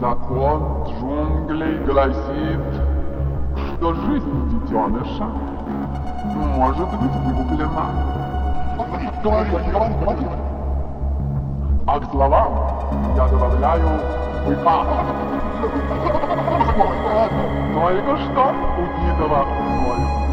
Закон джунглей гласит, что жизнь детеныша может быть куплена. А к словам я добавляю быка. Только что убитого мною.